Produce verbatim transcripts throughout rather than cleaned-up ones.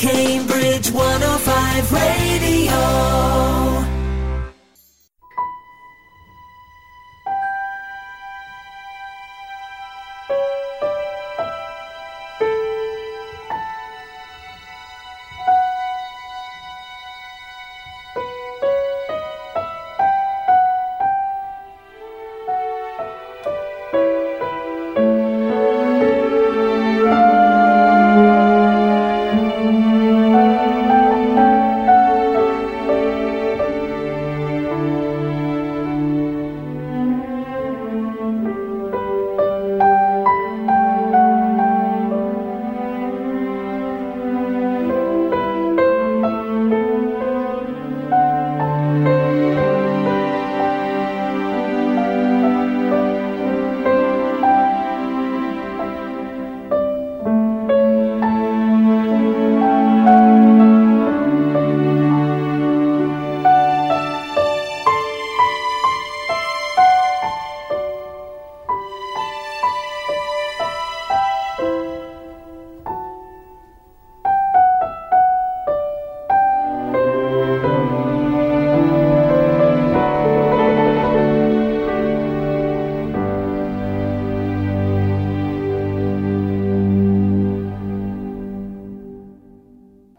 Cambridge one oh five Radio.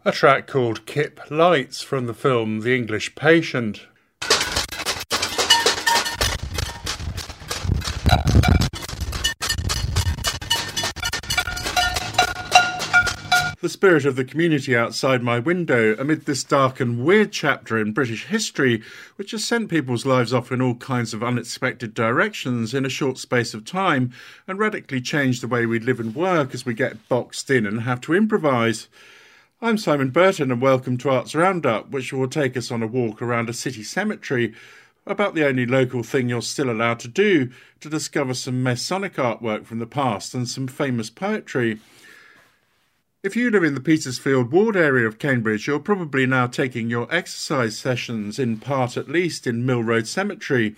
A track called Kip Lights from the film The English Patient. The spirit of the community outside my window amid this dark and weird chapter in British history, which has sent people's lives off in all kinds of unexpected directions in a short space of time and radically changed the way we live and work as we get boxed in and have to improvise. I'm Simon Burton and welcome to Arts Roundup, which will take us on a walk around a city cemetery, about the only local thing you're still allowed to do, to discover some Masonic artwork from the past and some famous poetry. If you live in the Petersfield Ward area of Cambridge, you're probably now taking your exercise sessions, in part at least, in Mill Road Cemetery,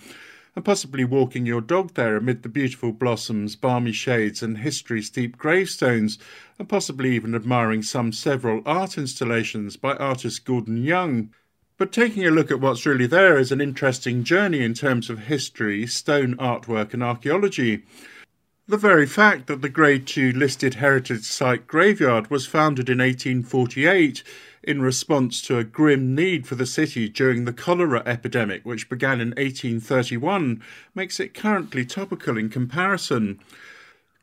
and possibly walking your dog there amid the beautiful blossoms, balmy shades and history-steeped gravestones, and possibly even admiring some several art installations by artist Gordon Young. But taking a look at what's really there is an interesting journey in terms of history, stone artwork and archaeology. The very fact that the Grade two listed heritage site graveyard was founded in eighteen forty-eight in response to a grim need for the city during the cholera epidemic, which began in eighteen thirty-one, makes it currently topical in comparison.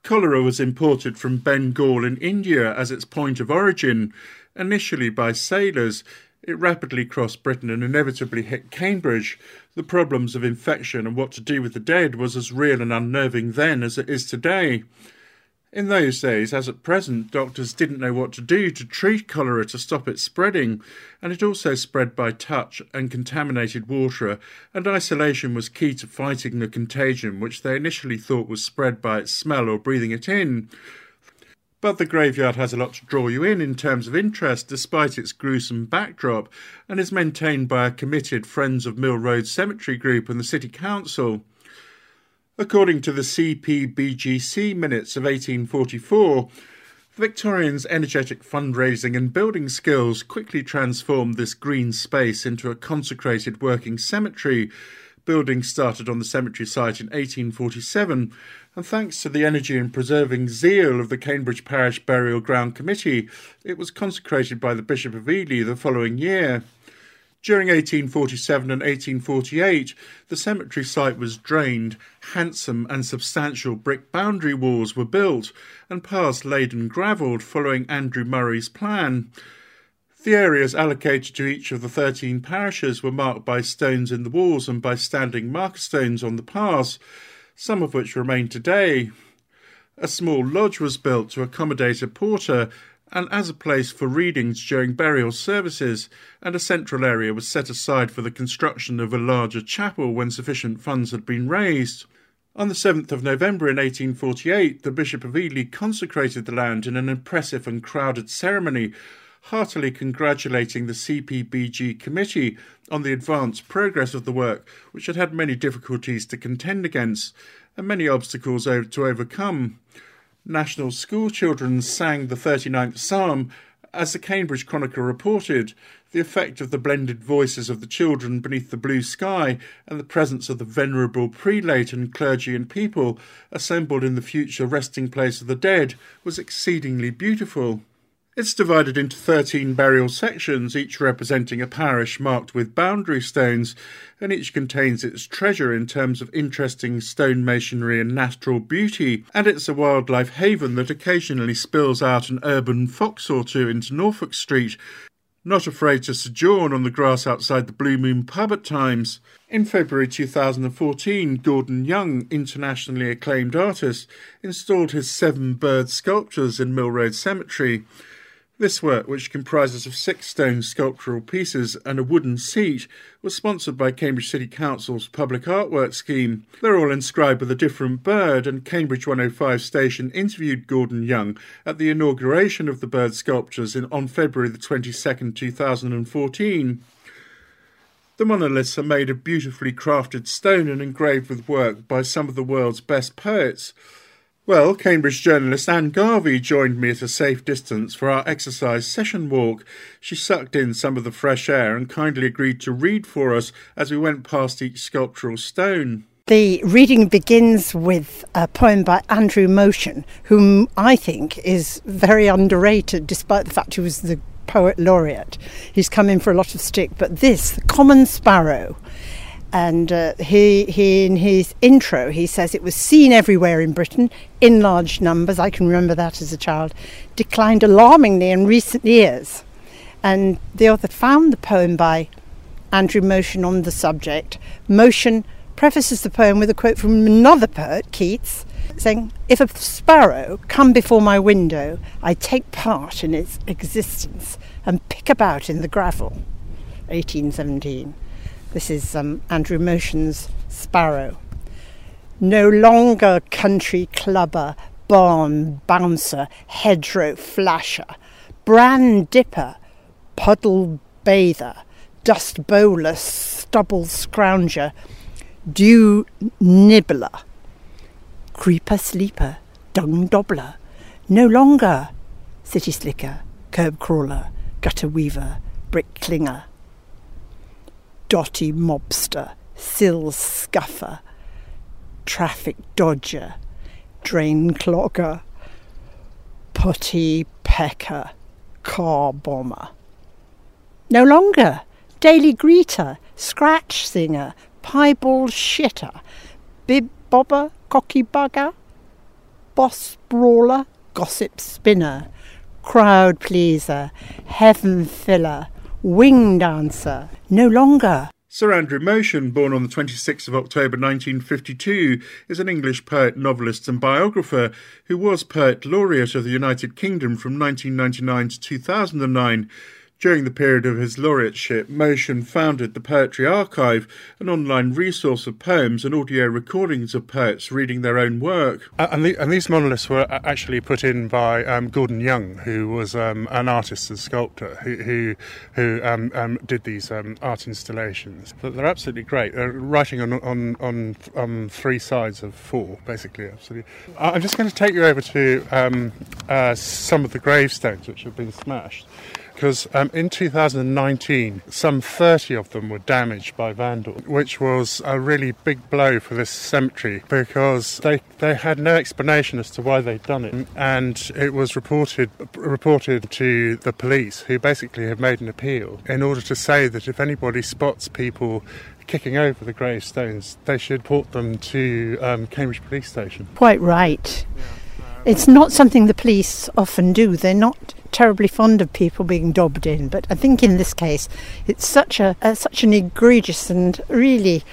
Cholera was imported from Bengal in India as its point of origin. Initially by sailors, it rapidly crossed Britain and inevitably hit Cambridge. The problems of infection and what to do with the dead was as real and unnerving then as it is today. In those days, as at present, doctors didn't know what to do to treat cholera to stop it spreading, and it also spread by touch and contaminated water, and isolation was key to fighting the contagion, which they initially thought was spread by its smell or breathing it in. But the graveyard has a lot to draw you in in terms of interest, despite its gruesome backdrop, and is maintained by a committed Friends of Mill Road Cemetery group and the City Council. According to the C P B G C minutes of eighteen forty-four, Victorians' energetic fundraising and building skills quickly transformed this green space into a consecrated working cemetery. Building started on the cemetery site in eighteen forty-seven, and thanks to the energy and preserving zeal of the Cambridge Parish Burial Ground Committee, it was consecrated by the Bishop of Ely the following year. During eighteen forty-seven and eighteen forty-eight, the cemetery site was drained, handsome and substantial brick boundary walls were built, and paths laid and gravelled following Andrew Murray's plan. The areas allocated to each of the thirteen parishes were marked by stones in the walls and by standing marker stones on the paths, some of which remain today. A small lodge was built to accommodate a porter and as a place for readings during burial services, and a central area was set aside for the construction of a larger chapel when sufficient funds had been raised. On the seventh of November in eighteen forty-eight, the Bishop of Ely consecrated the land in an impressive and crowded ceremony, heartily congratulating the C P B G committee on the advanced progress of the work, which had had many difficulties to contend against and many obstacles to overcome. National school children sang the thirty-ninth Psalm As the Cambridge Chronicle reported, the effect of the blended voices of the children beneath the blue sky and the presence of the venerable prelate and clergy and people assembled in the future resting place of the dead was exceedingly beautiful. It's divided into thirteen burial sections, each representing a parish marked with boundary stones, and each contains its treasure in terms of interesting stone masonry and natural beauty, and it's a wildlife haven that occasionally spills out an urban fox or two into Norfolk Street, not afraid to sojourn on the grass outside the Blue Moon pub at times. In February two thousand fourteen, Gordon Young, internationally acclaimed artist, installed his seven bird sculptures in Mill Road Cemetery. This work, which comprises of six stone sculptural pieces and a wooden seat, was sponsored by Cambridge City Council's public artwork scheme. They're all inscribed with a different bird, and Cambridge one oh five station interviewed Gordon Young at the inauguration of the bird sculptures in, on February the twenty-second, two thousand fourteen. The monoliths are made of beautifully crafted stone and engraved with work by some of the world's best poets. Well, Cambridge journalist Anne Garvey joined me at a safe distance for our exercise session walk. She sucked in some of the fresh air and kindly agreed to read for us as we went past each sculptural stone. The reading begins with a poem by Andrew Motion, whom I think is very underrated, despite the fact he was the poet laureate. He's come in for a lot of stick, but this, The Common Sparrow. And uh, he, he, in his intro, he says, "It was seen everywhere in Britain, in large numbers," I can remember that as a child, "declined alarmingly in recent years." And the author found the poem by Andrew Motion on the subject. Motion prefaces the poem with a quote from another poet, Keats, saying, "If a sparrow come before my window, I take part in its existence and pick about in the gravel." eighteen seventeen. This is um, Andrew Motion's Sparrow. "No longer country clubber, barn bouncer, hedgerow flasher, bran dipper, puddle bather, dust bowler, stubble scrounger, dew nibbler, creeper sleeper, dung dobbler, no longer city slicker, curb crawler, gutter weaver, brick clinger, dotty mobster, sill scuffer, traffic dodger, drain clogger, putty pecker, car bomber. No longer daily greeter, scratch singer, piebald shitter, bib bobber, cocky bugger, boss brawler, gossip spinner, crowd pleaser, heaven filler, wing dancer. No longer." Sir Andrew Motion, born on the twenty-sixth of October nineteen fifty-two, is an English poet, novelist and biographer who was Poet Laureate of the United Kingdom from nineteen ninety-nine to two thousand nine. During the period of his laureateship, Motion founded the Poetry Archive, an online resource of poems and audio recordings of poets reading their own work. Uh, and, the, and these monoliths were actually put in by um, Gordon Young, who was um, an artist and sculptor who who, who um, um, did these um, art installations. But they're absolutely great. They're writing on on on um, three sides of four, basically. Absolutely. I'm just going to take you over to um, uh, some of the gravestones which have been smashed, because um, in two thousand nineteen, some thirty of them were damaged by vandals, which was a really big blow for this cemetery because they, they had no explanation as to why they'd done it. And it was reported reported to the police, who basically have made an appeal in order to say that if anybody spots people kicking over the gravestones, they should report them to um, Cambridge Police Station. Quite right. Yeah. It's not something the police often do. They're not terribly fond of people being dobbed in, but I think in this case it's such a uh, such an egregious and really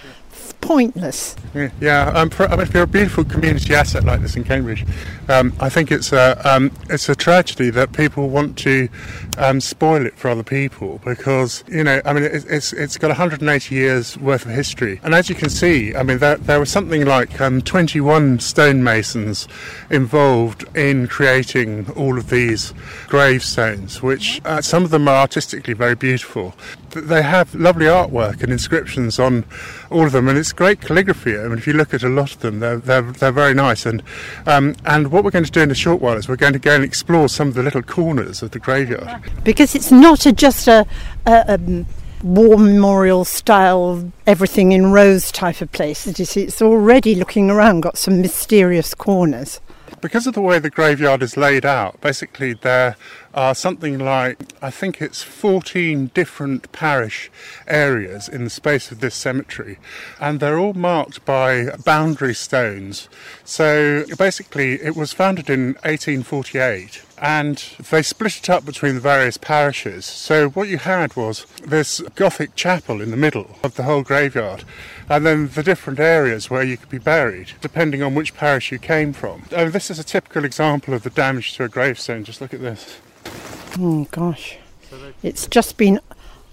pointless. Yeah, um, for, I mean, for a beautiful community asset like this in Cambridge, um, I think it's a um, it's a tragedy that people want to um, spoil it for other people because, you know, I mean, it, it's it's got one hundred eighty years worth of history, and as you can see, I mean, there, there was something like um, twenty-one stonemasons involved in creating all of these gravestones, which uh, some of them are artistically very beautiful. They have lovely artwork and inscriptions on all of them. um, and it's great calligraphy. I mean, if you look at a lot of them, they're they're, they're very nice. And um, and what we're going to do in a short while is we're going to go and explore some of the little corners of the graveyard, because it's not a, just a, a um, war memorial style, everything in rows type of place. You see, it's already looking around got some mysterious corners. Because of the way the graveyard is laid out, basically there are something like, I think it's fourteen different parish areas in the space of this cemetery, and they're all marked by boundary stones. So basically it was founded in eighteen forty-eight, and they split it up between the various parishes. So what you had was this Gothic chapel in the middle of the whole graveyard, and then the different areas where you could be buried, depending on which parish you came from. Oh, this is a typical example of the damage to a gravestone. Just look at this. Oh, gosh. It's just been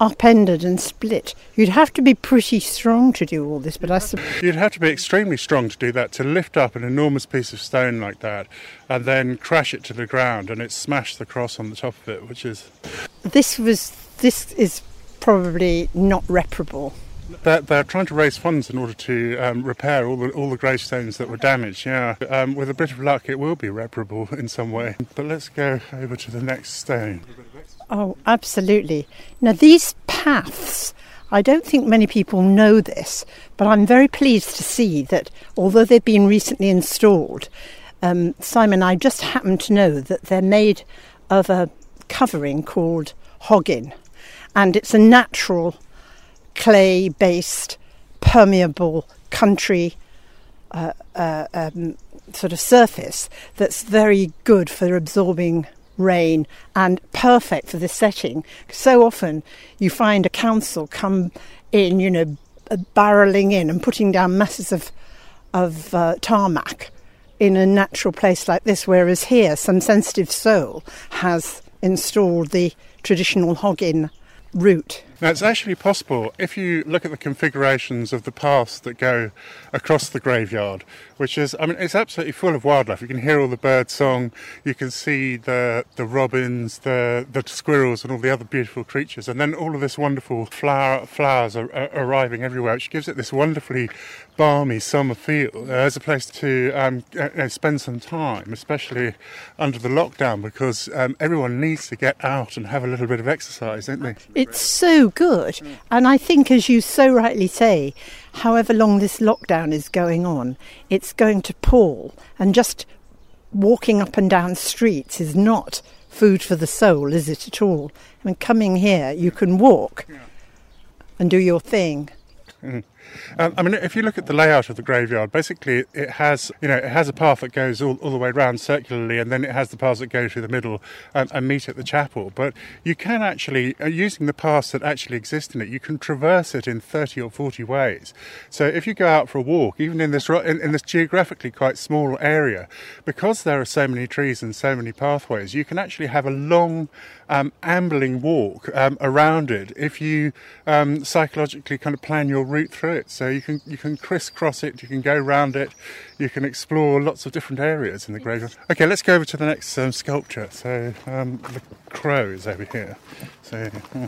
upended and split. You'd have to be pretty strong to do all this, but I suppose... You'd have to be extremely strong to do that, to lift up an enormous piece of stone like that and then crash it to the ground, and it smashed the cross on the top of it, which is... This was... This is probably not reparable. They're, they're trying to raise funds in order to um, repair all the all the gravestones that were damaged, yeah. Um, with a bit of luck, it will be reparable in some way. But let's go over to the next stone. Oh, absolutely. Now, these paths, I don't think many people know this, but I'm very pleased to see that, although they've been recently installed, um, Simon and I just happen to know that they're made of a covering called hoggin, and it's a natural... clay-based, permeable country uh, uh, um, sort of surface that's very good for absorbing rain and perfect for this setting. So often you find a council come in, you know, barrelling in and putting down masses of, of uh, tarmac in a natural place like this, whereas here some sensitive soul has installed the traditional hoggin route. Now, it's actually possible, if you look at the configurations of the paths that go across the graveyard, which is, I mean, it's absolutely full of wildlife. You can hear all the bird song, you can see the the robins, the the squirrels and all the other beautiful creatures, and then all of this wonderful flower flowers are, are arriving everywhere, which gives it this wonderfully balmy summer feel as a place to um, you know, spend some time, especially under the lockdown, because um, everyone needs to get out and have a little bit of exercise, don't they? It's so good. And I think, as you so rightly say, however long this lockdown is going on, it's going to pall, and just walking up and down streets is not food for the soul, is it at all? I mean, coming here you can walk and do your thing. Mm. Um, I mean, if you look at the layout of the graveyard, basically it has, you know, it has a path that goes all, all the way round circularly, and then it has the paths that go through the middle and, and meet at the chapel. But you can actually, uh, using the paths that actually exist in it, you can traverse it in thirty or forty ways. So if you go out for a walk, even in this in, in this geographically quite small area, because there are so many trees and so many pathways, you can actually have a long um, ambling walk um, around it if you um, psychologically kind of plan your route through it. So you can you can crisscross it, you can go round it, you can explore lots of different areas in the graveyard. Okay, let's go over to the next um, sculpture. So um, the crow is over here. So, yeah.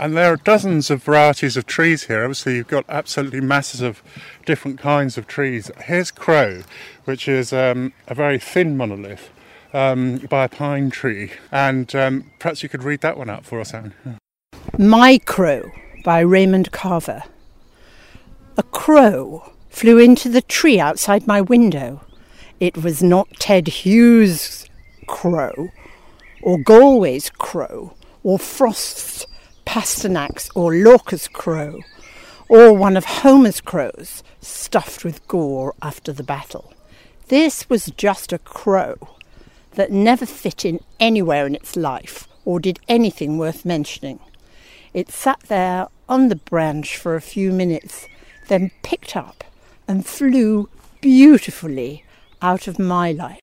And there are dozens of varieties of trees here. Obviously, you've got absolutely masses of different kinds of trees. Here's crow, which is um, a very thin monolith um, by a pine tree. And um, perhaps you could read that one out for us, Anne. Yeah. My Crow by Raymond Carver. A crow flew into the tree outside my window. It was not Ted Hughes' crow, or Galway's crow, or Frost's, Pasternak's, or Lorca's crow, or one of Homer's crows stuffed with gore after the battle. This was just a crow that never fit in anywhere in its life or did anything worth mentioning. It sat there on the branch for a few minutes, then picked up and flew beautifully out of my life.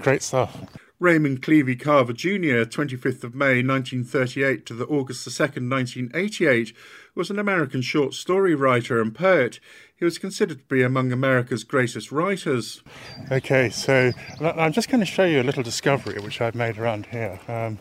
Great stuff. Raymond Cleavey Carver Junior, twenty-fifth of May nineteen thirty-eight to the August second, nineteen eighty-eight, was an American short story writer and poet. He was considered to be among America's greatest writers. Okay, so I'm just going to show you a little discovery which I've made around here. Um,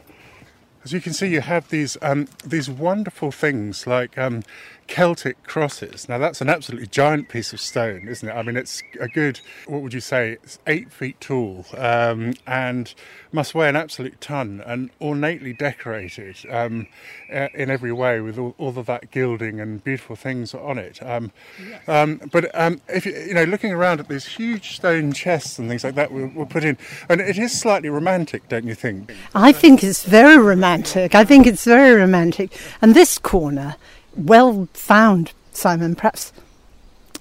as you can see, you have these um, these wonderful things like um, Celtic crosses. Now that's an absolutely giant piece of stone, isn't it? I mean, it's a good, what would you say, it's eight feet tall um, and must weigh an absolute ton, and ornately decorated um, in every way with all, all of that gilding and beautiful things on it. Um, yes. um, but um, if you, you know, looking around at these huge stone chests and things like that were, were put in, and it is slightly romantic, don't you think? I think it's very romantic. I think it's very romantic, and this corner. Well found, Simon. Perhaps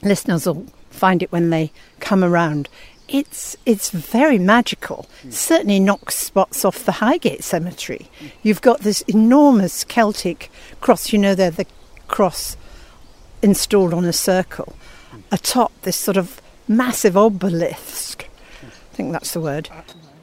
listeners will find it when they come around. It's it's very magical. Mm. Certainly knocks spots off the Highgate Cemetery. Mm. You've got this enormous Celtic cross. You know, they're the cross installed on a circle. Mm. Atop this sort of massive obelisk. Mm. I think that's the word.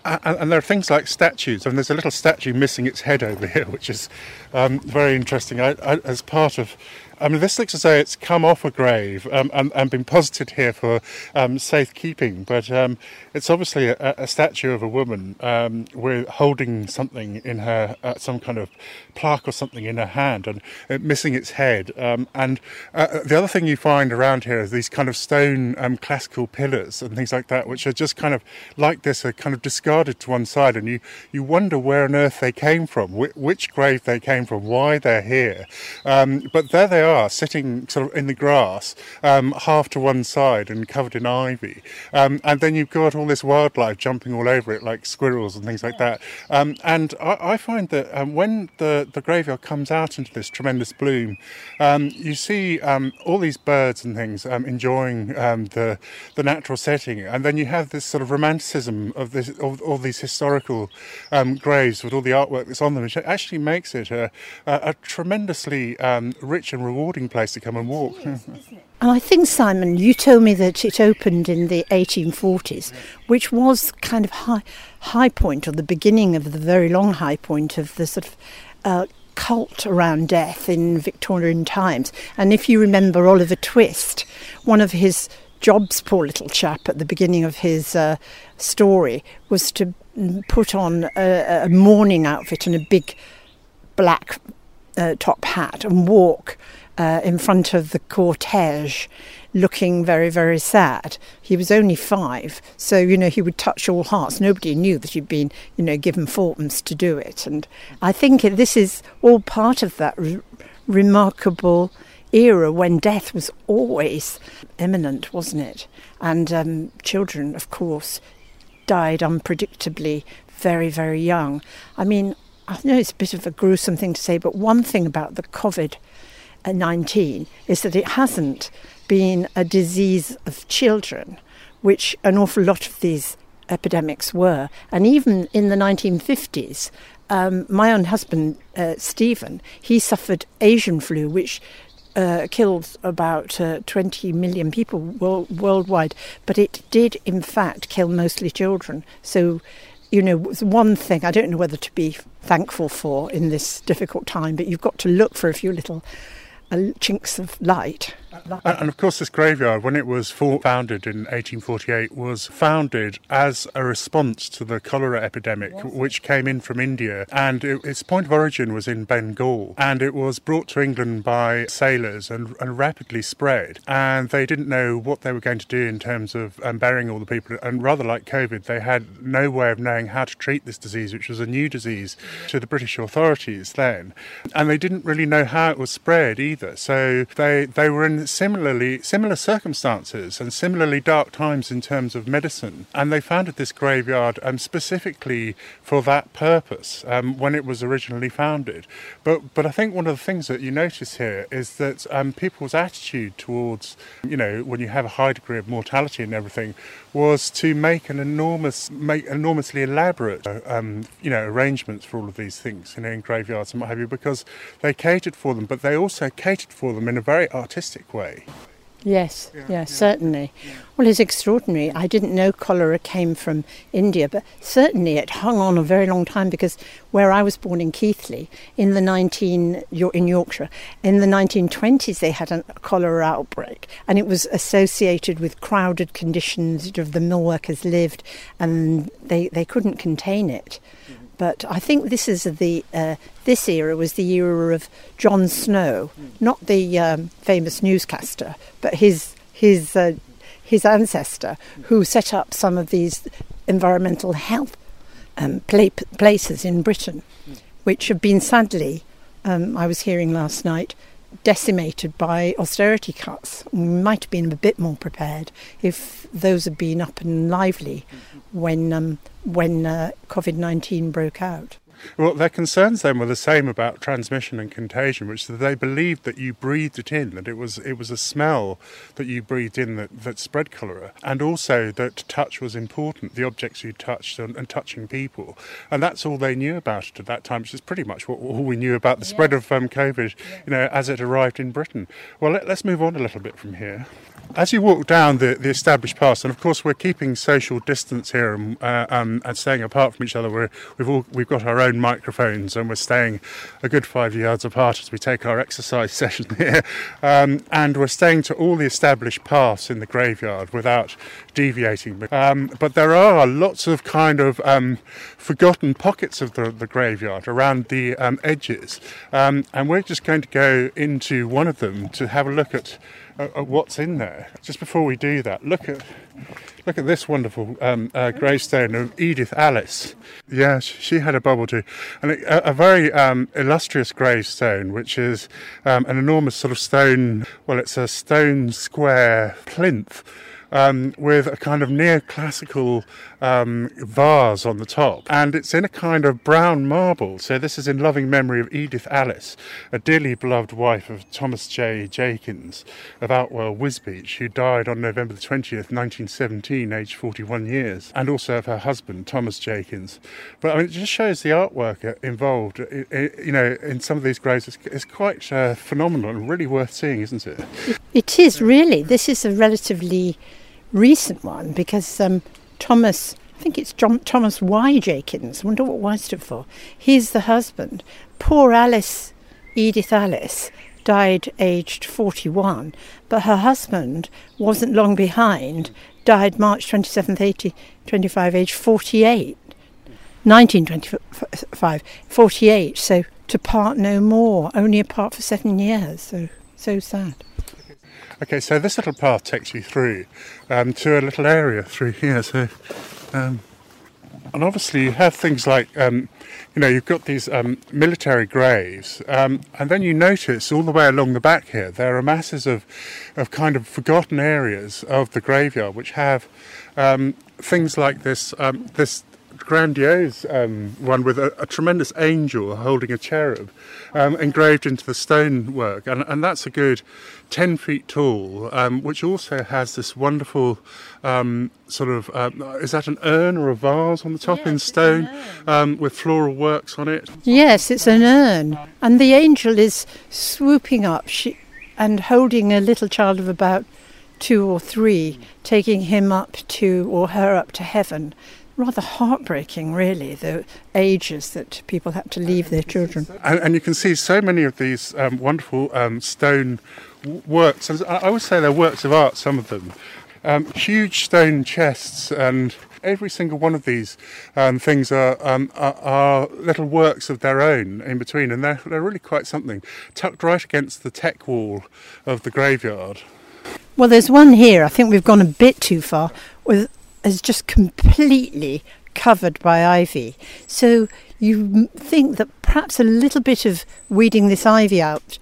Uh, and there are things like statues. I mean, there's a little statue missing its head over here, which is um, very interesting. I, I, as part of, I mean, this looks as though it's come off a grave um, and, and been posited here for um, safekeeping. But um, it's obviously a, a statue of a woman um, with holding something in her, uh, some kind of plaque or something in her hand, and uh, missing its head. Um, and uh, the other thing you find around here is these kind of stone um, classical pillars and things like that, which are just kind of like this, are kind of discarded to one side, and you, you wonder where on earth they came from, wh- which grave they came from, why they're here. Um, but there they are. Are, sitting sort of in the grass, um, half to one side and covered in ivy, um, and then you've got all this wildlife jumping all over it, like squirrels and things like that. Um, and I, I find that um, when the, the graveyard comes out into this tremendous bloom, um, you see um, all these birds and things um, enjoying um, the the natural setting, and then you have this sort of romanticism of this, of all these historical um, graves with all the artwork that's on them, which actually makes it a, a, a tremendously um, rich and rewarding. Rewarding place to come and walk. Yes, isn't it? And I think, Simon, you told me that it opened in the eighteen forties, which was kind of high high point, or the beginning of the very long high point of the sort of uh, cult around death in Victorian times. And if you remember Oliver Twist, one of his jobs, poor little chap, at the beginning of his uh, story was to put on a, a mourning outfit and a big black uh, top hat and walk Uh, in front of the cortege, looking very, very sad. He was only five, so, you know, he would touch all hearts. Nobody knew that he'd been, you know, given fourpence to do it. And I think this is all part of that re- remarkable era when death was always imminent, wasn't it? And um, children, of course, died unpredictably very, very young. I mean, I know it's a bit of a gruesome thing to say, but one thing about the COVID nineteen is that it hasn't been a disease of children, which an awful lot of these epidemics were. And even in the nineteen fifties, um, my own husband, uh, Stephen, he suffered Asian flu, which uh, killed about uh, twenty million people wo- worldwide. But it did, in fact, kill mostly children. So, you know, one thing I don't know whether to be thankful for in this difficult time, but you've got to look for a few little chinks of light. And of course this graveyard, when it was founded in eighteen forty-eight, was founded as a response to the cholera epidemic, yes, which came in from India, and it, its point of origin was in Bengal, and it was brought to England by sailors and, and rapidly spread, and they didn't know what they were going to do in terms of um, burying all the people, and rather like COVID, they had no way of knowing how to treat this disease, which was a new disease to the British authorities then, and they didn't really know how it was spread either, so they, they were in similarly similar circumstances and similarly dark times in terms of medicine, and they founded this graveyard um, specifically for that purpose um, when it was originally founded. But but I think one of the things that you notice here is that um, people's attitude towards, you know, when you have a high degree of mortality and everything, was to make an enormous, make enormously elaborate, um, you know, arrangements for all of these things, you know, in graveyards and what have you, because they catered for them, but they also catered for them in a very artistic way. Yes, yeah, yes, yeah. Certainly. Yeah. Well, it's extraordinary. I didn't know cholera came from India, but certainly it hung on a very long time, because where I was born in Keighley, in the nineteen in Yorkshire, in the nineteen twenties they had a cholera outbreak, and it was associated with crowded conditions. The mill workers lived, and they, they couldn't contain it. Mm-hmm. But I think this is the uh, this era was the era of John Snow, not the um, famous newscaster, but his his uh, his ancestor, who set up some of these environmental health um, places in Britain, which have been sadly, um, I was hearing last night, decimated by austerity cuts. We might have been a bit more prepared if those had been up and lively when um, when uh, COVID nineteen broke out. Well, their concerns then were the same about transmission and contagion, which they believed that you breathed it in, that it was it was a smell that you breathed in that, that spread cholera, and also that touch was important, the objects you touched and, and touching people. And that's all they knew about it at that time, which is pretty much what, all we knew about the spread yeah. of um, COVID, yeah. you know, as it arrived in Britain. Well, let, let's move on a little bit from here. As you walk down the, the established paths, and of course we're keeping social distance here and, uh, um, and staying apart from each other. We're, we've all we've got our own microphones and we're staying a good five yards apart as we take our exercise session here. Um, and we're staying to all the established paths in the graveyard without deviating. Um, but there are lots of kind of um, forgotten pockets of the, the graveyard around the um, edges. Um, and we're just going to go into one of them to have a look at Uh, what's in there. Just before we do that, look at look at this wonderful um, uh, gravestone of Edith Alice. Yeah, she had a bubble too, and it, a, a very um, illustrious gravestone, which is um, an enormous sort of stone. Well, it's a stone square plinth um, with a kind of neoclassical um, vase on the top, and it's in a kind of brown marble. So this is in loving memory of Edith Alice, a dearly beloved wife of Thomas J. Jakins of Outwell, Wisbeach, who died on November the twentieth, nineteen seventeen, aged forty-one years, and also of her husband, Thomas Jakins. But I mean, it just shows the artwork involved, you know, in some of these graves. It's, it's quite uh, phenomenal and really worth seeing, isn't it? It is, really. This is a relatively recent one, because um, Thomas, I think it's John, Thomas Y. Jakins, I wonder what Y stood for. He's the husband. Poor Alice, Edith Alice, died aged forty-one, but her husband wasn't long behind, died March twenty-seventh, eighteen twenty-five, aged forty-eight, nineteen twenty-five, forty-eight, so to part no more, only apart for seven years, so so sad. Okay, so this little path takes you through um, to a little area through here. So, um, and obviously you have things like, um, you know, you've got these um, military graves, um, and then you notice all the way along the back here there are masses of, of kind of forgotten areas of the graveyard which have um, things like this um, this grandiose um, one with a, a tremendous angel holding a cherub um, engraved into the stonework, and, and that's a good ten feet tall, um, which also has this wonderful um, sort of, um, is that an urn or a vase on the top yes, in stone um, with floral works on it? Yes, it's an urn. And the angel is swooping up she, and holding a little child of about two or three, taking him up to, or her up to heaven. Rather heartbreaking, really, the ages that people have to leave their children. And, and you can see so many of these um, wonderful um, stone works. And I would say they're works of art, some of them. Um, huge stone chests, and every single one of these um, things are, um, are are little works of their own in between, and they're, they're really quite something, tucked right against the tech wall of the graveyard. Well, there's one here, I think we've gone a bit too far, with is just completely covered by ivy. So you think that perhaps a little bit of weeding this ivy out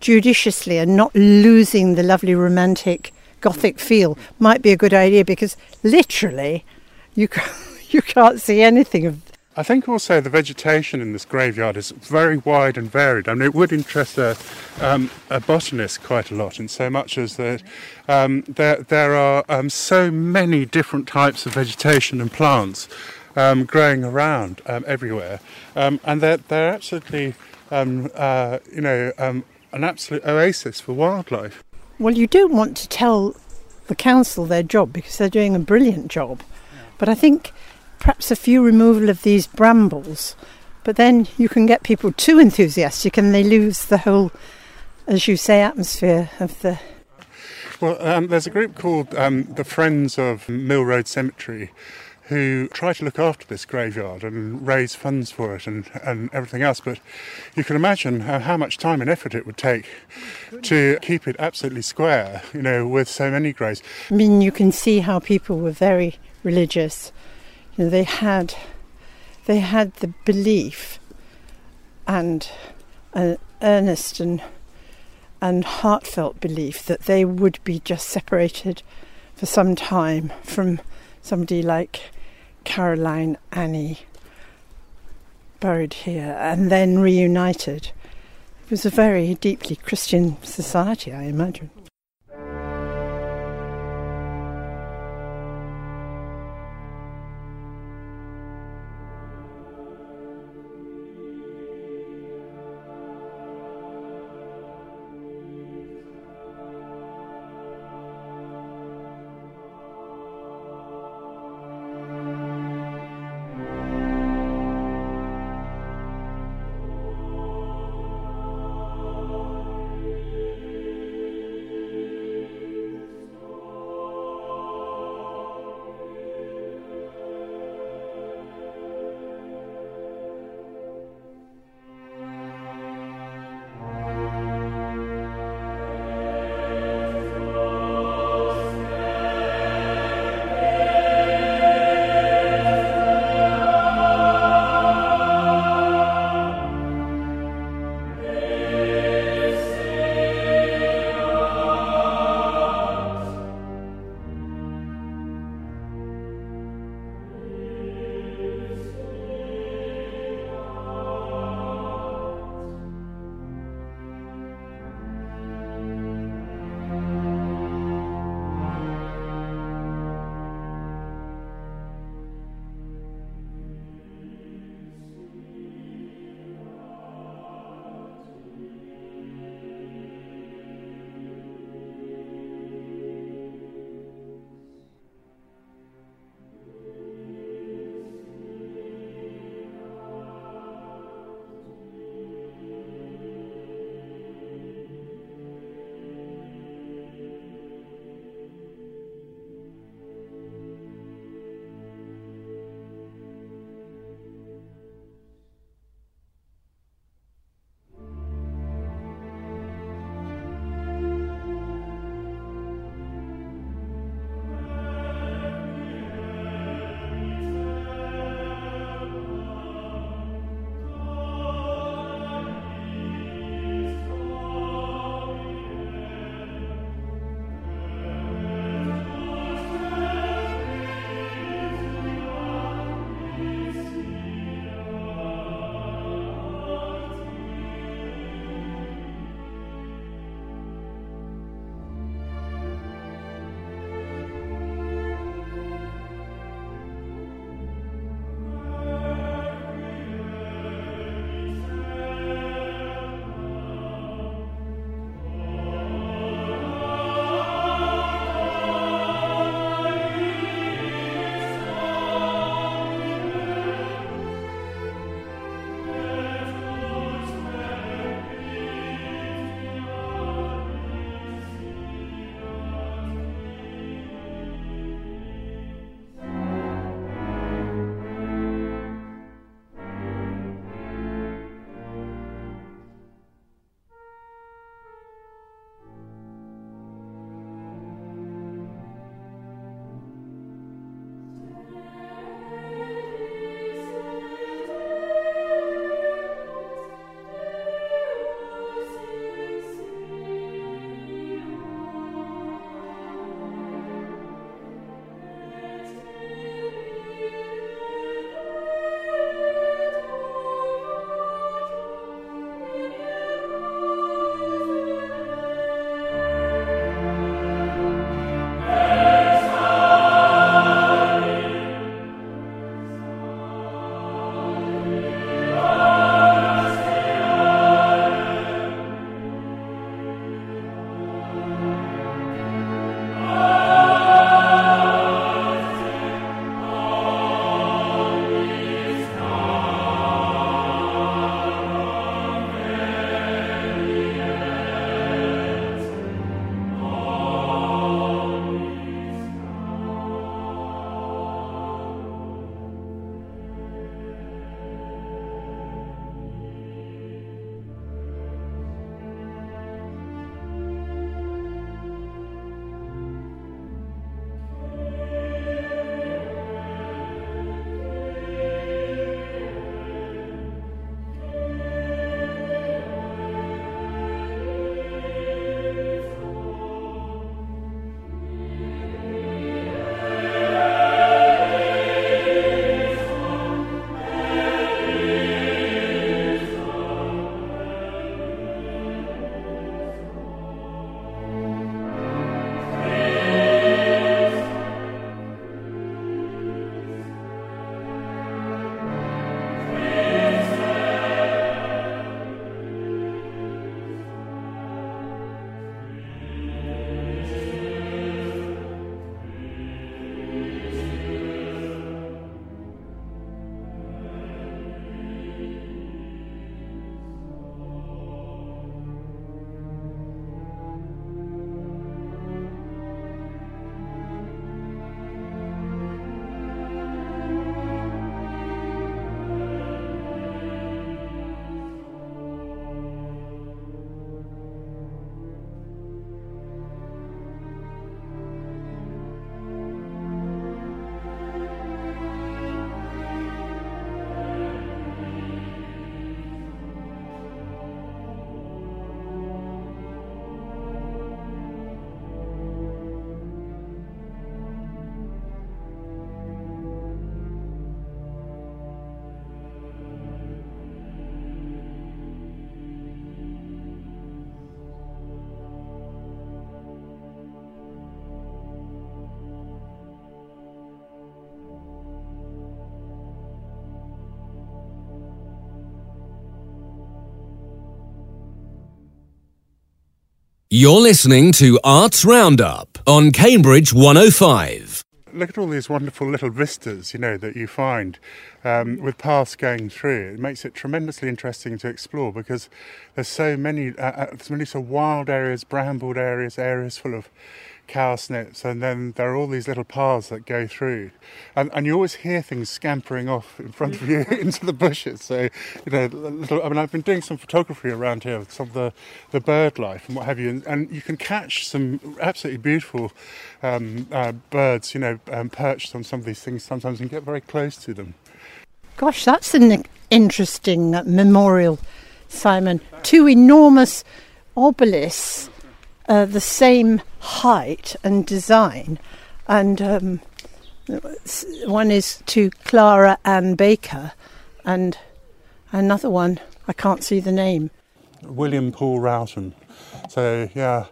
judiciously and not losing the lovely romantic Gothic feel might be a good idea, because literally you can't, you can't see anything of. I think also the vegetation in this graveyard is very wide and varied. I mean, it would interest a, um, a botanist quite a lot, in so much as that um, there, there are um, so many different types of vegetation and plants um, growing around um, everywhere. Um, and they're, they're absolutely, um, uh, you know, um, an absolute oasis for wildlife. Well, you don't want to tell the council their job, because they're doing a brilliant job. But I think perhaps a few removal of these brambles, but then you can get people too enthusiastic and they lose the whole, as you say, atmosphere of the... Well, um, there's a group called um, the Friends of Mill Road Cemetery who try to look after this graveyard and raise funds for it and, and everything else. But you can imagine how, how much time and effort it would take to keep it absolutely square, you know, with so many graves. I mean, you can see how people were very religious. You know, they had, they had the belief and an earnest and, and heartfelt belief that they would be just separated for some time from somebody like Caroline Annie, buried here, and then reunited. It was a very deeply Christian society, I imagine. You're listening to Arts Roundup on Cambridge one oh five. Look at all these wonderful little vistas, you know, that you find um, with paths going through. It makes it tremendously interesting to explore because there's so many, uh, so many sort of wild areas, brambled areas, areas full of cowsnips, and then there are all these little paths that go through, and, and you always hear things scampering off in front of you into the bushes. So, you know, little, I mean, I've been doing some photography around here with some of the, the bird life and what have you, and, and you can catch some absolutely beautiful um, uh, birds, you know, um, perched on some of these things sometimes and get very close to them. Gosh, that's an interesting memorial, Simon. Two enormous obelisks. Uh, the same height and design, and um, one is to Clara Ann Baker and another one, I can't see the name. William Paul Roughton. So yeah,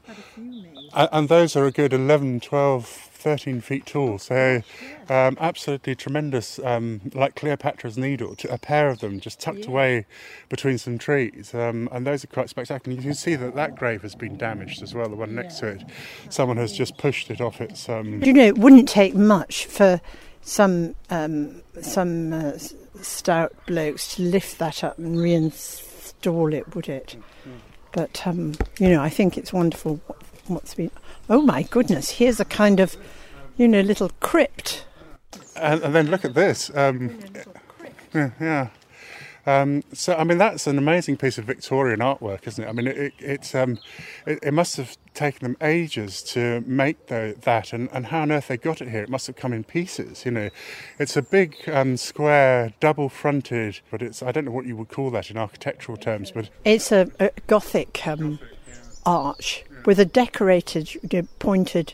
and those are a good eleven, twelve, thirteen feet tall, so um, absolutely tremendous, um, like Cleopatra's Needle, a pair of them just tucked yeah. away between some trees, um, and those are quite spectacular. You can see that that grave has been damaged as well, the one next yeah. to it. Someone has just pushed it off its... Um... You know, it wouldn't take much for some, um, some uh, stout blokes to lift that up and reinstall it, would it? But, um, you know, I think it's wonderful... What's been? Oh my goodness! Here's a kind of, you know, little crypt. And, and then look at this. Um, yeah. yeah. Um, so I mean, that's an amazing piece of Victorian artwork, isn't it? I mean, it, it, it's um, it, it must have taken them ages to make the, that, and, and how on earth they got it here. It must have come in pieces, you know. It's a big um, square, double-fronted, but it's I don't know what you would call that in architectural terms, but it's a, a Gothic um, Gothic, yeah. arch. With a decorated, you know, pointed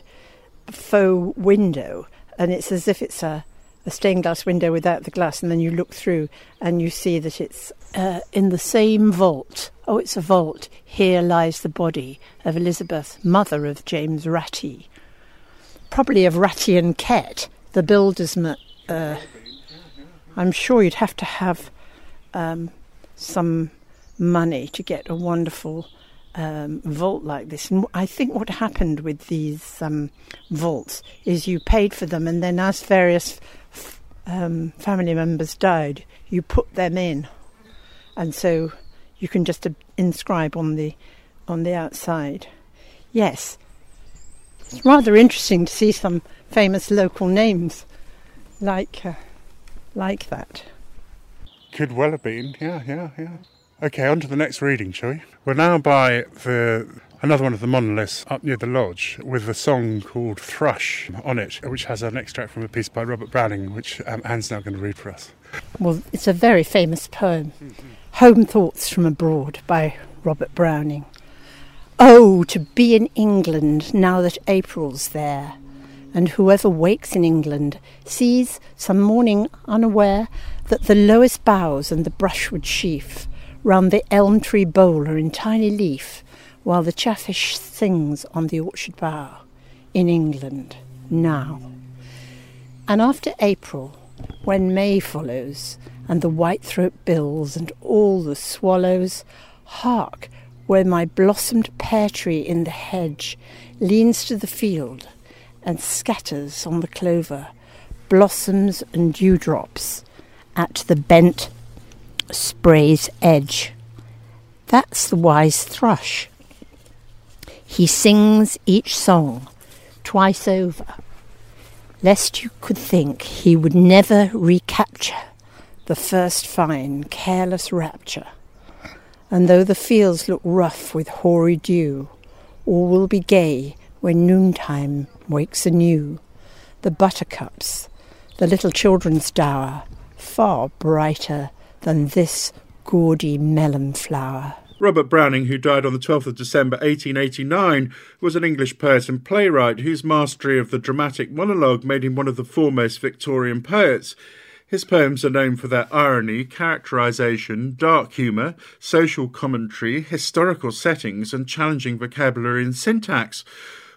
faux window, and it's as if it's a, a stained glass window without the glass, and then you look through and you see that it's uh, in the same vault. Oh, it's a vault. Here lies the body of Elizabeth, mother of James Ratty. Probably of Ratty and Kett, the builder's... Ma- uh, I'm sure you'd have to have um, some money to get a wonderful... Um, vault like this, and I think what happened with these um, vaults is you paid for them, and then as various f- um, family members died, you put them in, and so you can just uh, inscribe on the on the outside. Yes, it's rather interesting to see some famous local names like uh, like that. Could well have been, yeah, yeah, yeah. Okay, on to the next reading, shall we? We're now by the another one of the monoliths up near the lodge with a song called Thrush on it, which has an extract from a piece by Robert Browning, which um, Anne's now going to read for us. Well, it's a very famous poem, mm-hmm. Home Thoughts from Abroad by Robert Browning. Oh, to be in England now that April's there, and whoever wakes in England sees some morning unaware that the lowest boughs and the brushwood sheaf round the elm tree bole are in tiny leaf, while the chaffinch sings on the orchard bough, in England, now. And after April, when May follows, and the white-throat bills and all the swallows, hark, where my blossomed pear-tree in the hedge leans to the field and scatters on the clover blossoms and dewdrops at the bent spray's edge. That's the wise thrush. He sings each song twice over, lest you could think he would never recapture the first fine careless rapture. And though the fields look rough with hoary dew, all will be gay when noontime wakes anew. The buttercups, the little children's dower, far brighter than this gaudy melon flower. Robert Browning, who died on the twelfth of December eighteen eighty-nine, was an English poet and playwright whose mastery of the dramatic monologue made him one of the foremost Victorian poets. His poems are known for their irony, characterisation, dark humour, social commentary, historical settings and challenging vocabulary and syntax.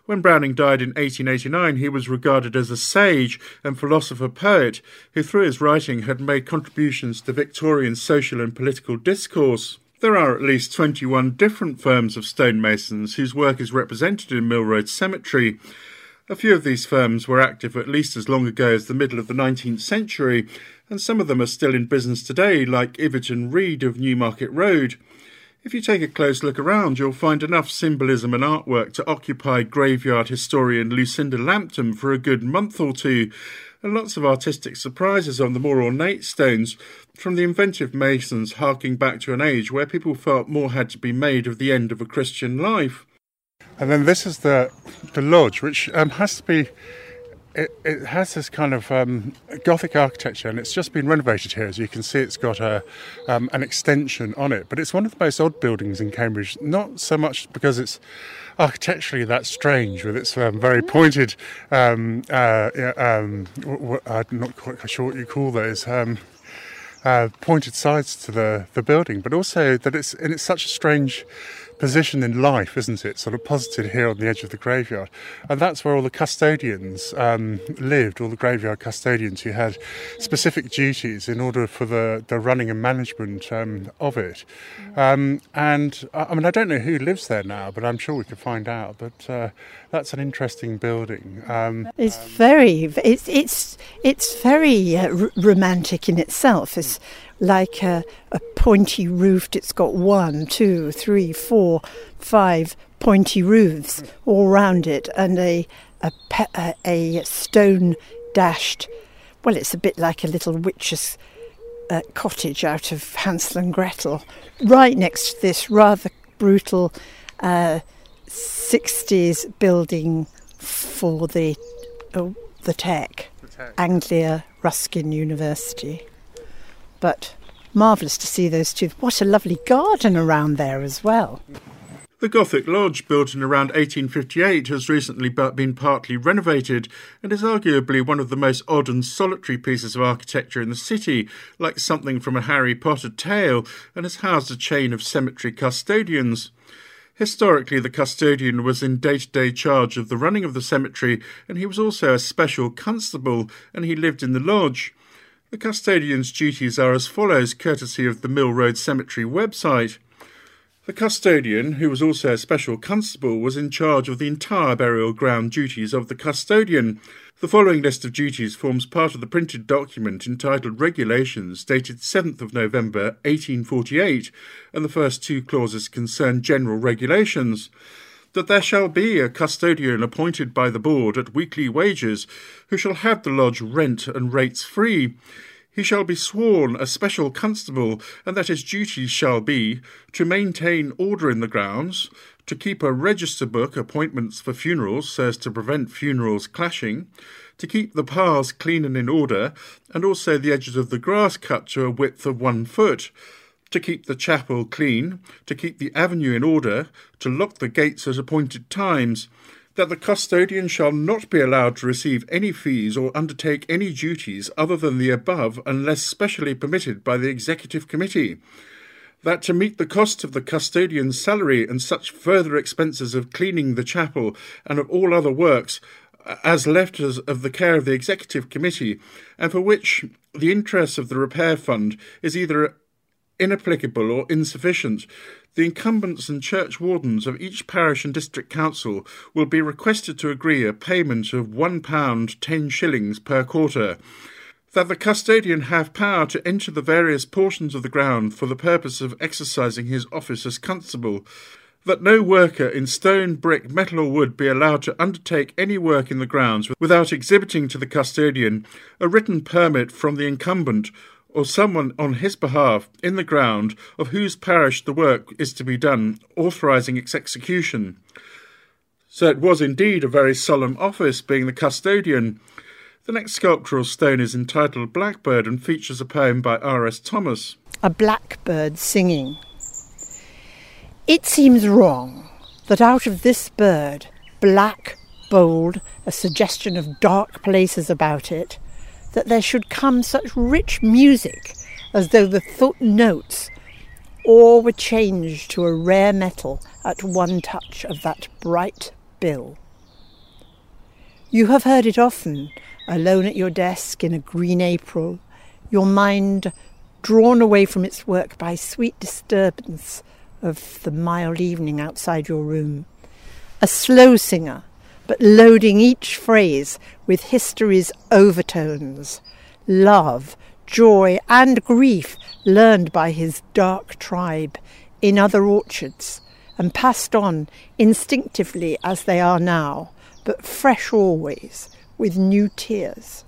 When Browning died in eighteen eighty-nine, he was regarded as a sage and philosopher-poet who, through his writing, had made contributions to Victorian social and political discourse. There are at least twenty-one different firms of stonemasons whose work is represented in Mill Road Cemetery. A few of these firms were active at least as long ago as the middle of the nineteenth century, and some of them are still in business today, like Iverton Reed of Newmarket Road. If you take a close look around, you'll find enough symbolism and artwork to occupy graveyard historian Lucinda Lampton for a good month or two, and lots of artistic surprises on the more ornate stones, from the inventive masons harking back to an age where people felt more had to be made of the end of a Christian life. And then this is the the lodge, which um, has to be, it, it has this kind of um, Gothic architecture, and it's just been renovated here. As you can see, it's got a um, an extension on it, but it's one of the most odd buildings in Cambridge, not so much because it's architecturally that strange with its um, very pointed, um, uh, um, I'm not quite sure what you call those, um, uh, pointed sides to the, the building, but also that it's and it's such a strange position in life, isn't it? Sort of posited here on the edge of the graveyard, and that's where all the custodians um, lived, all the graveyard custodians who had specific duties in order for the, the running and management um, of it. Um, and I mean, I don't know who lives there now, but I'm sure we could find out. But uh, that's an interesting building. Um, it's very, it's it's it's very uh, r- romantic in itself. It's like a, a pointy roofed, it's got one, two, three, four, five pointy roofs all round it, and a a, pe- a stone dashed, well, it's a bit like a little witch's uh, cottage out of Hansel and Gretel, right next to this rather brutal uh, sixties building for the oh, the tech, the tech, Anglia Ruskin University. But marvellous to see those two. What a lovely garden around there as well. The Gothic Lodge, built in around eighteen fifty-eight, has recently been partly renovated and is arguably one of the most odd and solitary pieces of architecture in the city, like something from a Harry Potter tale, and has housed a chain of cemetery custodians. Historically, the custodian was in day-to-day charge of the running of the cemetery, and he was also a special constable, and he lived in the lodge. The custodian's duties are as follows, courtesy of the Mill Road Cemetery website. The custodian, who was also a special constable, was in charge of the entire burial ground duties of the custodian. The following list of duties forms part of the printed document entitled Regulations, dated seventh of November eighteen forty-eight, and the first two clauses concern general regulations. That there shall be a custodian appointed by the board at weekly wages, who shall have the lodge rent and rates free. He shall be sworn a special constable, and that his duties shall be to maintain order in the grounds, to keep a register book appointments for funerals so as to prevent funerals clashing, to keep the paths clean and in order, and also the edges of the grass cut to a width of one foot, to keep the chapel clean, to keep the avenue in order, to lock the gates at appointed times, that the custodian shall not be allowed to receive any fees or undertake any duties other than the above unless specially permitted by the executive committee, that to meet the cost of the custodian's salary and such further expenses of cleaning the chapel and of all other works as left as of the care of the executive committee, and for which the interest of the repair fund is either inapplicable or insufficient, the incumbents and church wardens of each parish and district council will be requested to agree a payment of one pound ten shillings per quarter, that the custodian have power to enter the various portions of the ground for the purpose of exercising his office as constable, that no worker in stone, brick, metal or wood be allowed to undertake any work in the grounds without exhibiting to the custodian a written permit from the incumbent or someone on his behalf in the ground of whose parish the work is to be done, authorising its execution. So it was indeed a very solemn office, being the custodian. The next sculptural stone is entitled Blackbird and features a poem by R S Thomas. A blackbird singing. It seems wrong that out of this bird, black, bold, a suggestion of dark places about it, that there should come such rich music as though the th- notes all were changed to a rare metal at one touch of that bright bill. You have heard it often, alone at your desk in a green April, your mind drawn away from its work by sweet disturbance of the mild evening outside your room. A slow singer, but loading each phrase with history's overtones. Love, joy and grief learned by his dark tribe in other orchards and passed on instinctively as they are now, but fresh always, with new tears.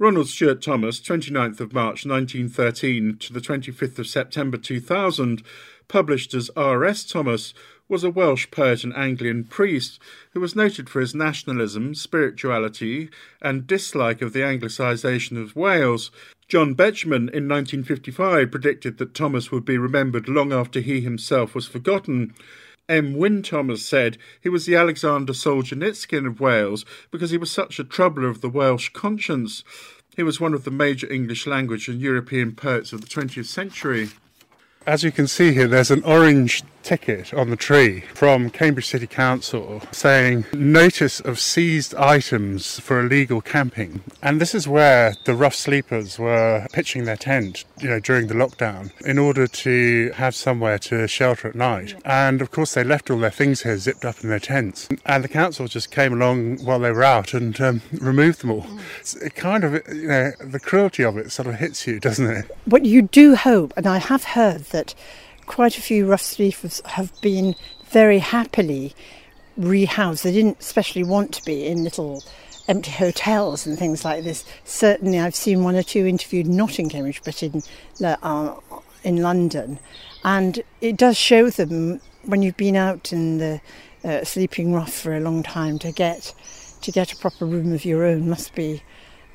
Ronald Stuart Thomas, twenty-ninth of March nineteen thirteen to the twenty-fifth of September two thousand, published as R S Thomas, was a Welsh poet and Anglian priest who was noted for his nationalism, spirituality and dislike of the Anglicisation of Wales. John Betjeman in nineteen fifty-five predicted that Thomas would be remembered long after he himself was forgotten. M. Wynne Thomas said he was the Alexander Solzhenitsyn of Wales because he was such a troubler of the Welsh conscience. He was one of the major English language and European poets of the twentieth century. As you can see here, there's an orange ticket on the tree from Cambridge City Council saying notice of seized items for illegal camping. And this is where the rough sleepers were pitching their tent, you know, during the lockdown in order to have somewhere to shelter at night. And of course they left all their things here zipped up in their tents. And the council just came along while they were out and um, removed them all. It kind of, you know, the cruelty of it sort of hits you, doesn't it? What you do hope, and I have heard that quite a few rough sleepers have been very happily rehoused. They didn't especially want to be in little empty hotels and things like this. Certainly I've seen one or two interviewed not in Cambridge but in, uh, in London. And it does show them, when you've been out in the uh, sleeping rough for a long time, to get to get a proper room of your own must be,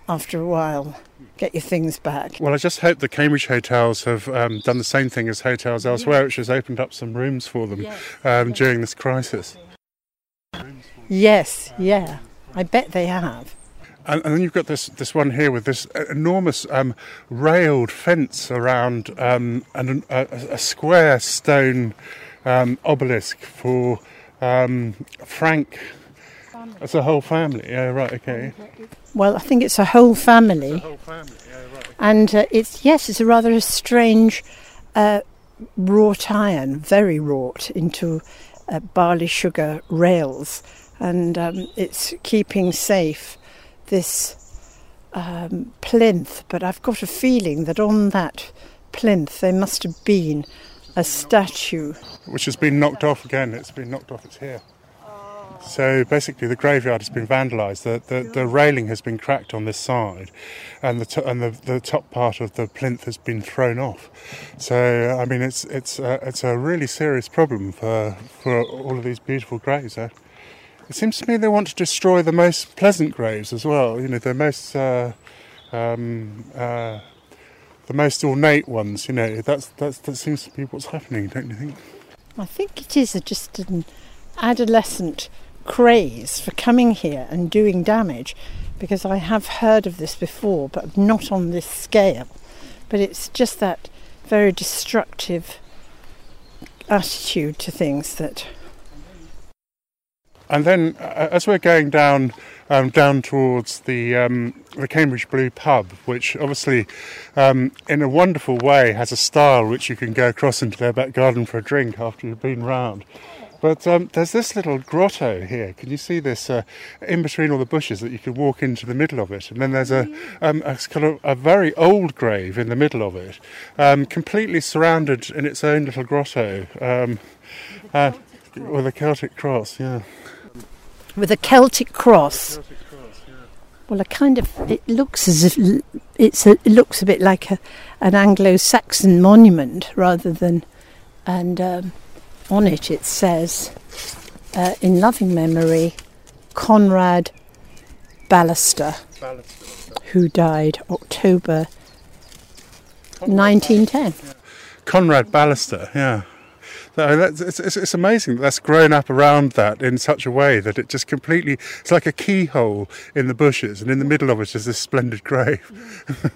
after a while, get your things back. Well, I just hope the Cambridge hotels have um, done the same thing as hotels elsewhere, yes, which has opened up some rooms for them, yes, um, yes, during this crisis. Yes, yeah, I bet they have. And, and then you've got this, this one here with this enormous um, railed fence around um, an, a, a square stone um, obelisk for um, Frank... It's a whole family, yeah, right, okay. Well, I think it's a whole family. It's a whole family, yeah, right. Okay. And uh, it's, yes, it's a rather a strange uh, wrought iron, very wrought, into uh, barley sugar rails. And um, it's keeping safe this um, plinth, but I've got a feeling that on that plinth there must have been a statue. Which has been knocked off again, it's been knocked off, it's here. So basically the graveyard has been vandalised, the, the the railing has been cracked on this side and the to, and the, the top part of the plinth has been thrown off. So, I mean, it's it's uh, it's a really serious problem for for all of these beautiful graves. Eh? It seems to me they want to destroy the most pleasant graves as well, you know, the most... Uh, um, uh, the most ornate ones, you know, that's, that's that seems to be what's happening, don't you think? I think it is just an adolescent craze for coming here and doing damage, because I have heard of this before but not on this scale, but it's just that very destructive attitude to things that... And then uh, as we're going down um, down towards the um, the Cambridge Blue Pub, which obviously um, in a wonderful way has a stile which you can go across into their back garden for a drink after you've been round. But um, there's this little grotto here. Can you see this uh, in between all the bushes that you can walk into the middle of it? And then there's a, um, a kind of a very old grave in the middle of it, um, completely surrounded in its own little grotto um, uh, with a Celtic cross. Yeah. With a Celtic cross. With a Celtic cross, yeah. Well, a kind of it looks as if it's a, it looks a bit like a, an Anglo-Saxon monument rather than and. Um, On it, it says, uh, in loving memory, Conrad Ballaster, who died October nineteen ten. Conrad Ballaster, yeah. No, that's, it's, it's, it's amazing that that's grown up around that in such a way that it just completely, it's like a keyhole in the bushes, and in the middle of it is this splendid grave. Mm.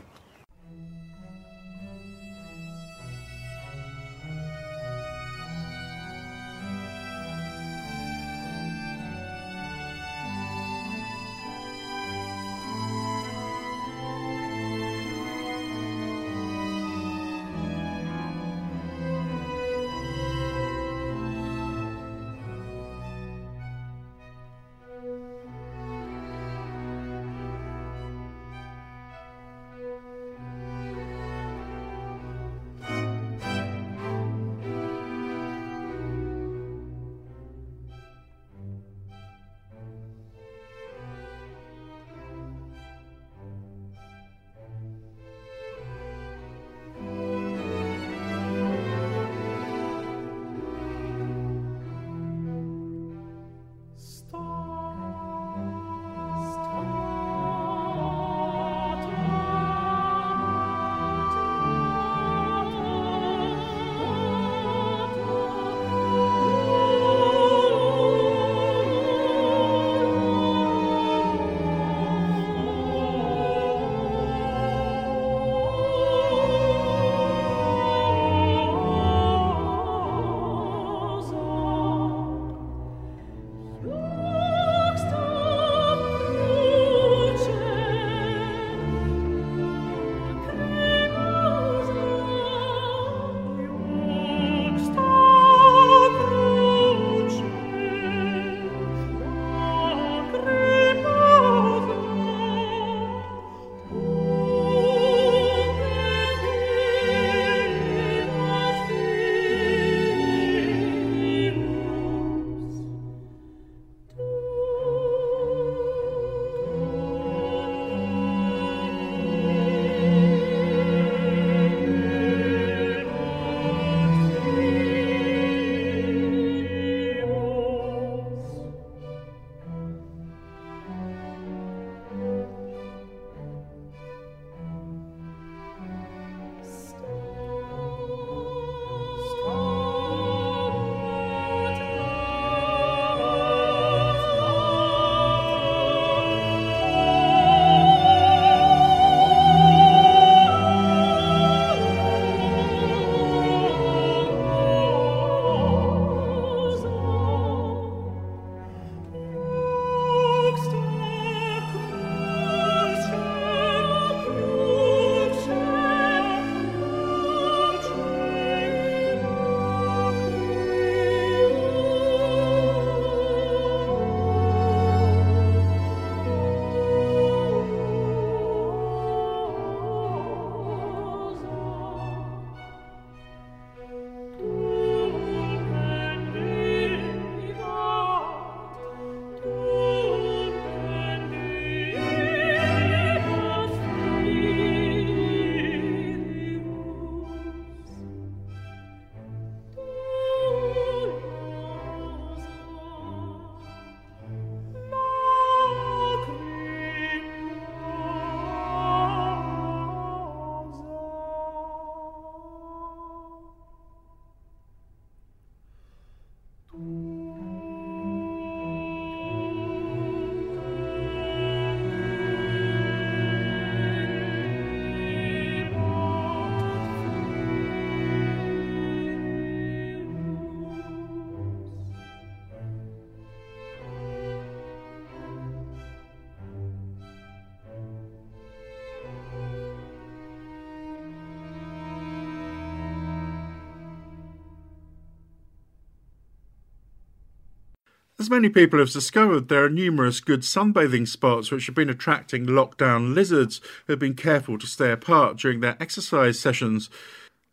As many people have discovered, there are numerous good sunbathing spots which have been attracting lockdown lizards who have been careful to stay apart during their exercise sessions.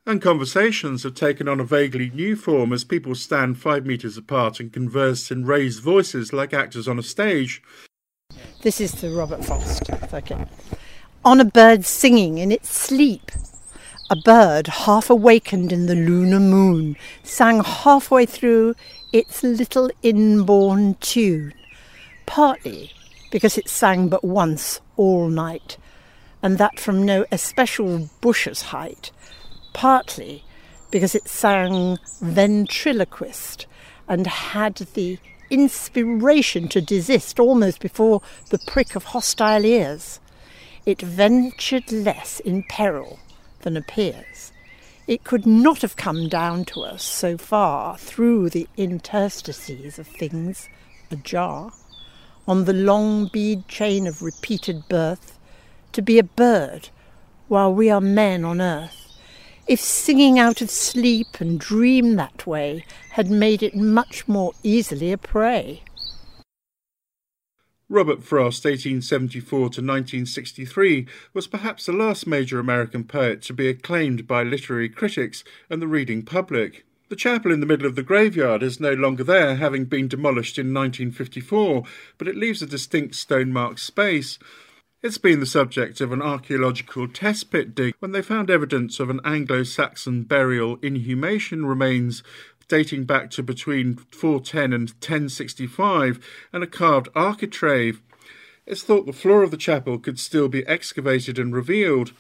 And conversations have taken on a vaguely new form as people stand five metres apart and converse in raised voices like actors on a stage. This is the Robert Frost. Okay. On a bird singing in its sleep. A bird half awakened in the lunar moon sang halfway through its little inborn tune, partly because it sang but once all night, and that from no especial bush's height, partly because it sang ventriloquist and had the inspiration to desist almost before the prick of hostile ears. It ventured less in peril than appears. It could not have come down to us so far through the interstices of things ajar, on the long bead chain of repeated birth, to be a bird while we are men on earth. If singing out of sleep and dream that way had made it much more easily a prey. Robert Frost, eighteen seventy-four to nineteen sixty-three, was perhaps the last major American poet to be acclaimed by literary critics and the reading public. The chapel in the middle of the graveyard is no longer there, having been demolished in nineteen fifty-four, but it leaves a distinct stone-marked space. It's been the subject of an archaeological test pit dig when they found evidence of an Anglo-Saxon burial inhumation remains dating back to between four ten and ten sixty-five and a carved architrave. It's thought the floor of the chapel could still be excavated and revealed.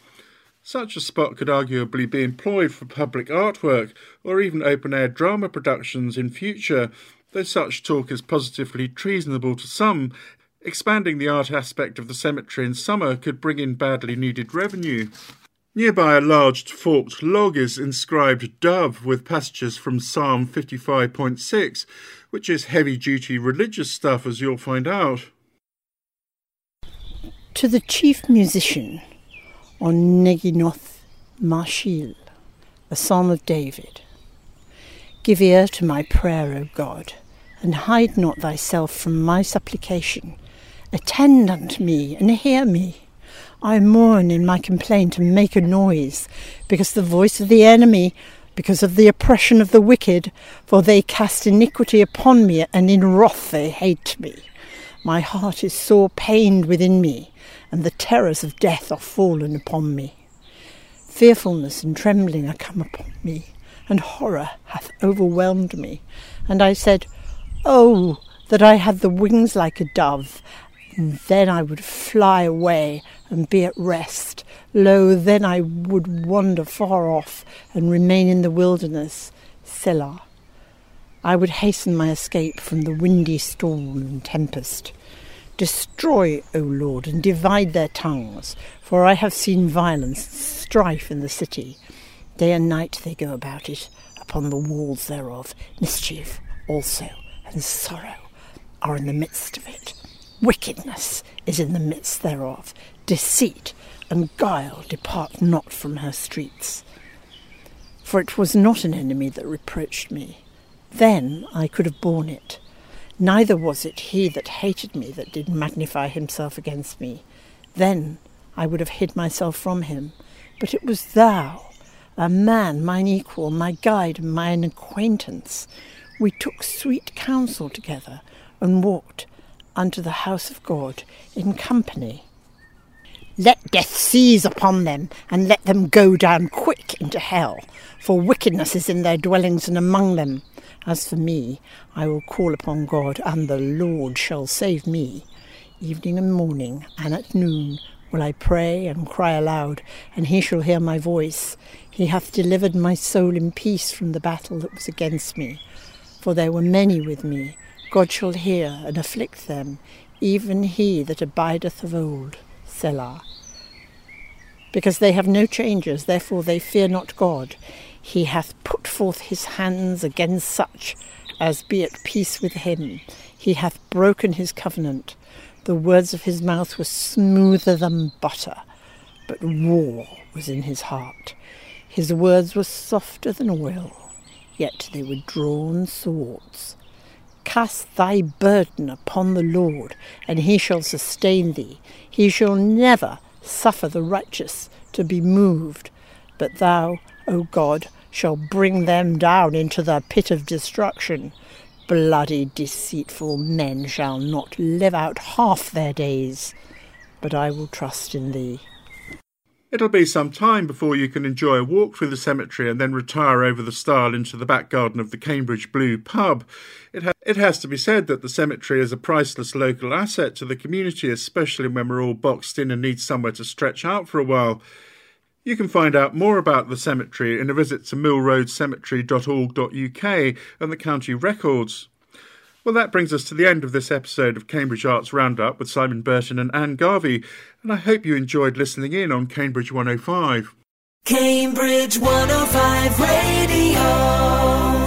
Such a spot could arguably be employed for public artwork or even open-air drama productions in future, though such talk is positively treasonable to some. Expanding the art aspect of the cemetery in summer could bring in badly needed revenue. Nearby, a large forked log is inscribed Dove with passages from Psalm fifty-five point six, which is heavy-duty religious stuff, as you'll find out. To the chief musician on Neginoth Marshil, a psalm of David. Give ear to my prayer, O God, and hide not thyself from my supplication. Attend unto me and hear me. I mourn in my complaint and make a noise, because the voice of the enemy, because of the oppression of the wicked, for they cast iniquity upon me, and in wrath they hate me. My heart is sore pained within me, and the terrors of death are fallen upon me. Fearfulness and trembling are come upon me, and horror hath overwhelmed me. And I said, Oh, that I had the wings like a dove, and then I would fly away and be at rest. Lo, then I would wander far off and remain in the wilderness, Selah. I would hasten my escape from the windy storm and tempest. Destroy, O Lord, and divide their tongues, for I have seen violence and strife in the city. Day and night they go about it, upon the walls thereof. Mischief also and sorrow are in the midst of it. Wickedness is in the midst thereof. Deceit and guile depart not from her streets. For it was not an enemy that reproached me. Then I could have borne it. Neither was it he that hated me that did magnify himself against me. Then I would have hid myself from him. But it was thou, a man, mine equal, my guide, mine acquaintance. We took sweet counsel together and walked unto the house of God in company. Let death seize upon them, and let them go down quick into hell, for wickedness is in their dwellings and among them. As for me, I will call upon God, and the Lord shall save me. Evening and morning, and at noon, will I pray and cry aloud, and he shall hear my voice. He hath delivered my soul in peace from the battle that was against me, for there were many with me. God shall hear and afflict them, even he that abideth of old, Selah. Because they have no changes, therefore they fear not God. He hath put forth his hands against such as be at peace with him. He hath broken his covenant. The words of his mouth were smoother than butter, but war was in his heart. His words were softer than oil, yet they were drawn swords. Cast thy burden upon the Lord, and he shall sustain thee. He shall never suffer the righteous to be moved, but thou, O God, shall bring them down into the pit of destruction. Bloody deceitful men shall not live out half their days, but I will trust in thee. It'll be some time before you can enjoy a walk through the cemetery and then retire over the stile into the back garden of the Cambridge Blue Pub. It, ha- it has to be said that the cemetery is a priceless local asset to the community, especially when we're all boxed in and need somewhere to stretch out for a while. You can find out more about the cemetery in a visit to mill road cemetery dot org dot U K and the county records. Well, that brings us to the end of this episode of Cambridge Arts Roundup with Simon Burton and Anne Garvey, and I hope you enjoyed listening in on Cambridge one oh five. Cambridge one oh five Radio.